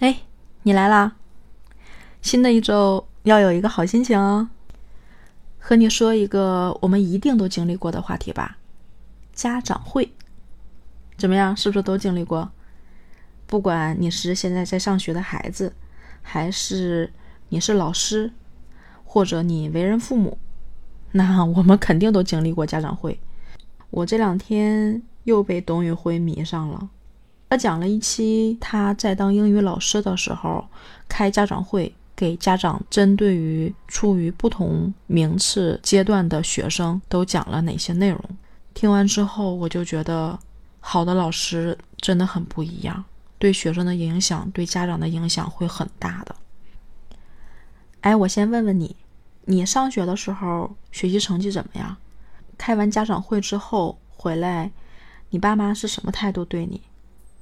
哎，你来啦！新的一周要有一个好心情哦。和你说一个我们一定都经历过的话题吧，家长会。怎么样，是不是都经历过？不管你是现在在上学的孩子，还是你是老师，或者你为人父母，那我们肯定都经历过家长会。我这两天又被董宇辉迷上了，他讲了一期他在当英语老师的时候开家长会，给家长针对于处于不同名次阶段的学生都讲了哪些内容。听完之后我就觉得好的老师真的很不一样，对学生的影响，对家长的影响会很大的。哎，我先问问你，你上学的时候学习成绩怎么样？开完家长会之后回来，你爸妈是什么态度对你？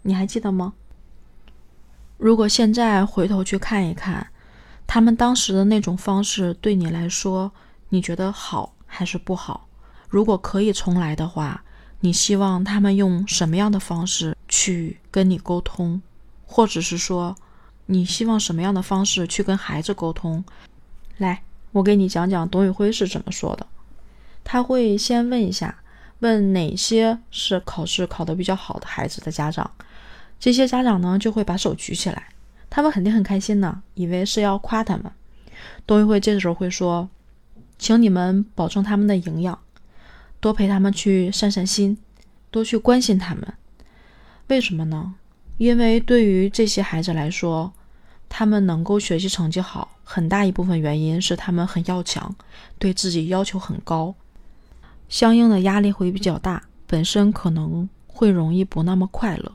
你还记得吗？如果现在回头去看一看，他们当时的那种方式对你来说，你觉得好还是不好？如果可以重来的话，你希望他们用什么样的方式去跟你沟通，或者是说，你希望什么样的方式去跟孩子沟通？来，我给你讲讲董宇辉是怎么说的。他会先问一下，问哪些是考试考得比较好的孩子的家长，这些家长呢就会把手举起来，他们肯定很开心呢，以为是要夸他们。董宇辉这时候会说，请你们保证他们的营养，多陪他们去散散心，多去关心他们。为什么呢？因为对于这些孩子来说，他们能够学习成绩好，很大一部分原因是他们很要强，对自己要求很高，相应的压力会比较大，本身可能会容易不那么快乐。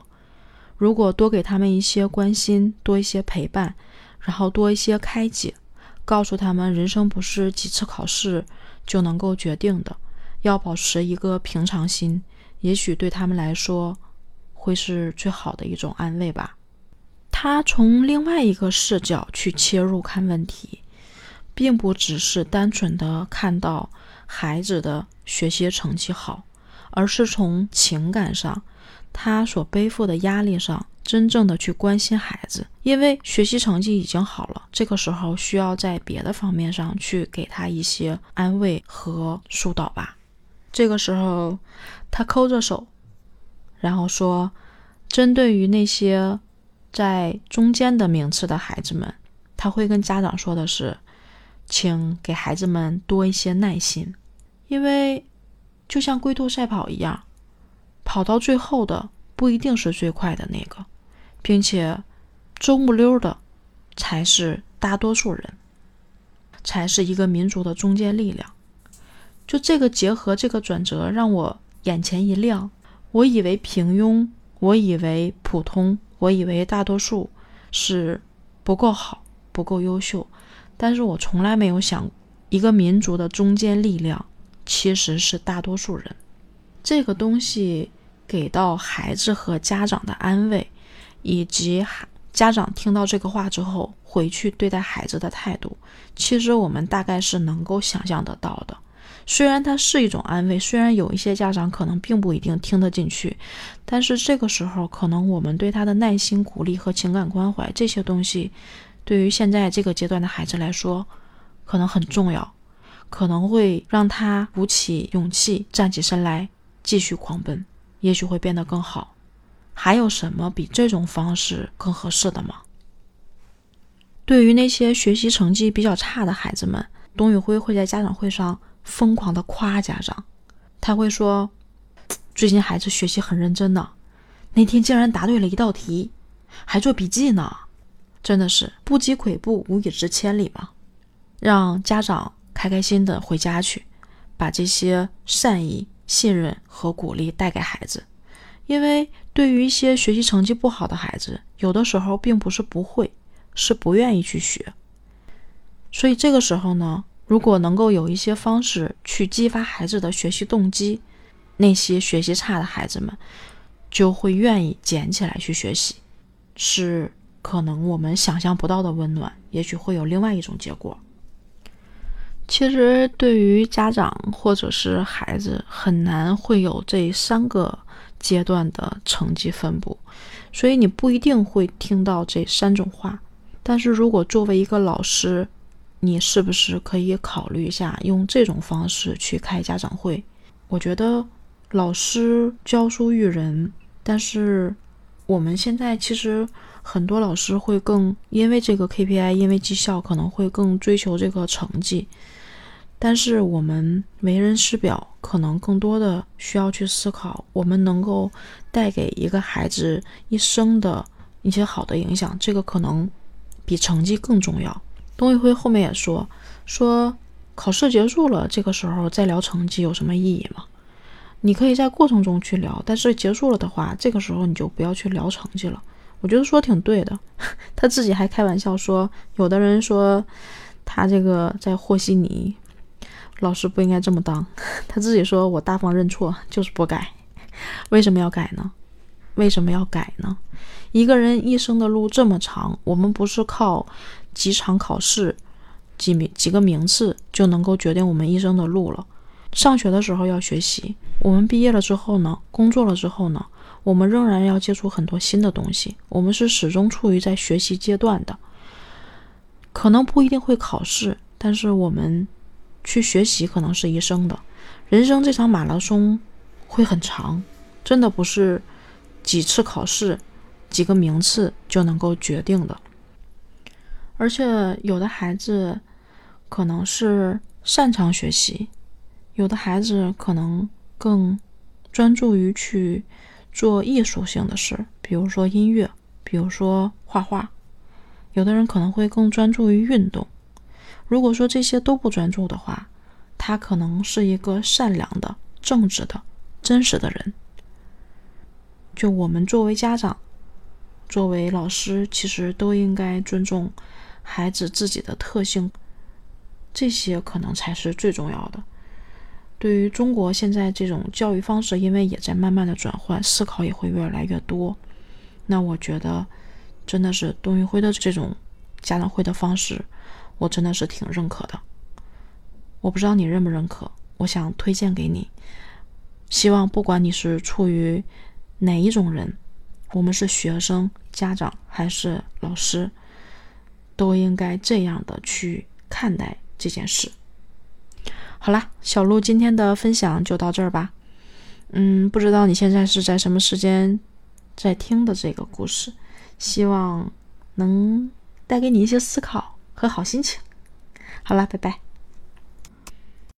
如果多给他们一些关心，多一些陪伴，然后多一些开解，告诉他们人生不是几次考试就能够决定的，要保持一个平常心，也许对他们来说会是最好的一种安慰吧。他从另外一个视角去切入看问题，并不只是单纯的看到孩子的学习成绩好，而是从情感上，他所背负的压力上，真正的去关心孩子。因为学习成绩已经好了，这个时候需要在别的方面上去给他一些安慰和疏导吧。这个时候他抠着手，然后说，针对于那些在中间的名次的孩子们，他会跟家长说的是，请给孩子们多一些耐心。因为就像龟兔赛跑一样，跑到最后的不一定是最快的那个，并且中不溜的才是大多数人，才是一个民族的中坚力量。就这个结合，这个转折让我眼前一亮。我以为平庸，我以为普通，我以为大多数是不够好，不够优秀，但是我从来没有想，一个民族的中坚力量其实是大多数人。这个东西给到孩子和家长的安慰，以及家长听到这个话之后回去对待孩子的态度，其实我们大概是能够想象得到的。虽然它是一种安慰，虽然有一些家长可能并不一定听得进去，但是这个时候可能我们对他的耐心、鼓励和情感关怀，这些东西对于现在这个阶段的孩子来说可能很重要，可能会让他鼓起勇气站起身来继续狂奔，也许会变得更好。还有什么比这种方式更合适的吗？对于那些学习成绩比较差的孩子们，董宇辉会在家长会上疯狂的夸家长。他会说，最近孩子学习很认真呢，那天竟然答对了一道题，还做笔记呢，真的是不积跬步，无以至千里嘛。让家长开开心的回家去，把这些善意、信任和鼓励带给孩子。因为对于一些学习成绩不好的孩子，有的时候并不是不会，是不愿意去学。所以这个时候呢，如果能够有一些方式去激发孩子的学习动机，那些学习差的孩子们就会愿意捡起来去学习，是可能我们想象不到的温暖，也许会有另外一种结果。其实对于家长或者是孩子，很难会有这3个阶段的成绩分布，所以你不一定会听到这3种话。但是如果作为一个老师，你是不是可以考虑一下用这种方式去开家长会？我觉得老师教书育人，但是我们现在其实很多老师会更因为这个 KPI， 因为绩效可能会更追求这个成绩，但是我们为人师表，可能更多的需要去思考我们能够带给一个孩子一生的一些好的影响，这个可能比成绩更重要。董宇辉后面也说考试结束了，这个时候再聊成绩有什么意义吗？你可以在过程中去聊，但是结束了的话，这个时候你就不要去聊成绩了。我觉得说挺对的。他自己还开玩笑说，有的人说他这个在和稀泥，老师不应该这么当。他自己说，我大方认错，就是不改。为什么要改呢？一个人一生的路这么长，我们不是靠几场考试、几个名次就能够决定我们一生的路了。上学的时候要学习，我们毕业了之后呢，工作了之后呢，我们仍然要接触很多新的东西，我们是始终处于在学习阶段的。可能不一定会考试，但是我们去学习可能是一生的。人生这场马拉松会很长，真的不是几次考试、几个名次就能够决定的。而且有的孩子可能是擅长学习，有的孩子可能更专注于去做艺术性的事，比如说音乐，比如说画画，有的人可能会更专注于运动。如果说这些都不专注的话，他可能是一个善良的、正直的、真实的人。就我们作为家长、作为老师，其实都应该尊重孩子自己的特性，这些可能才是最重要的。对于中国现在这种教育方式，因为也在慢慢的转换，思考也会越来越多。那我觉得真的是董宇辉的这种家长会的方式，我真的是挺认可的。我不知道你认不认可，我想推荐给你。希望不管你是处于哪一种人，我们是学生、家长还是老师，都应该这样的去看待这件事。好啦，小鹿今天的分享就到这儿吧。不知道你现在是在什么时间在听的这个故事，希望能带给你一些思考和好心情。好啦，拜拜。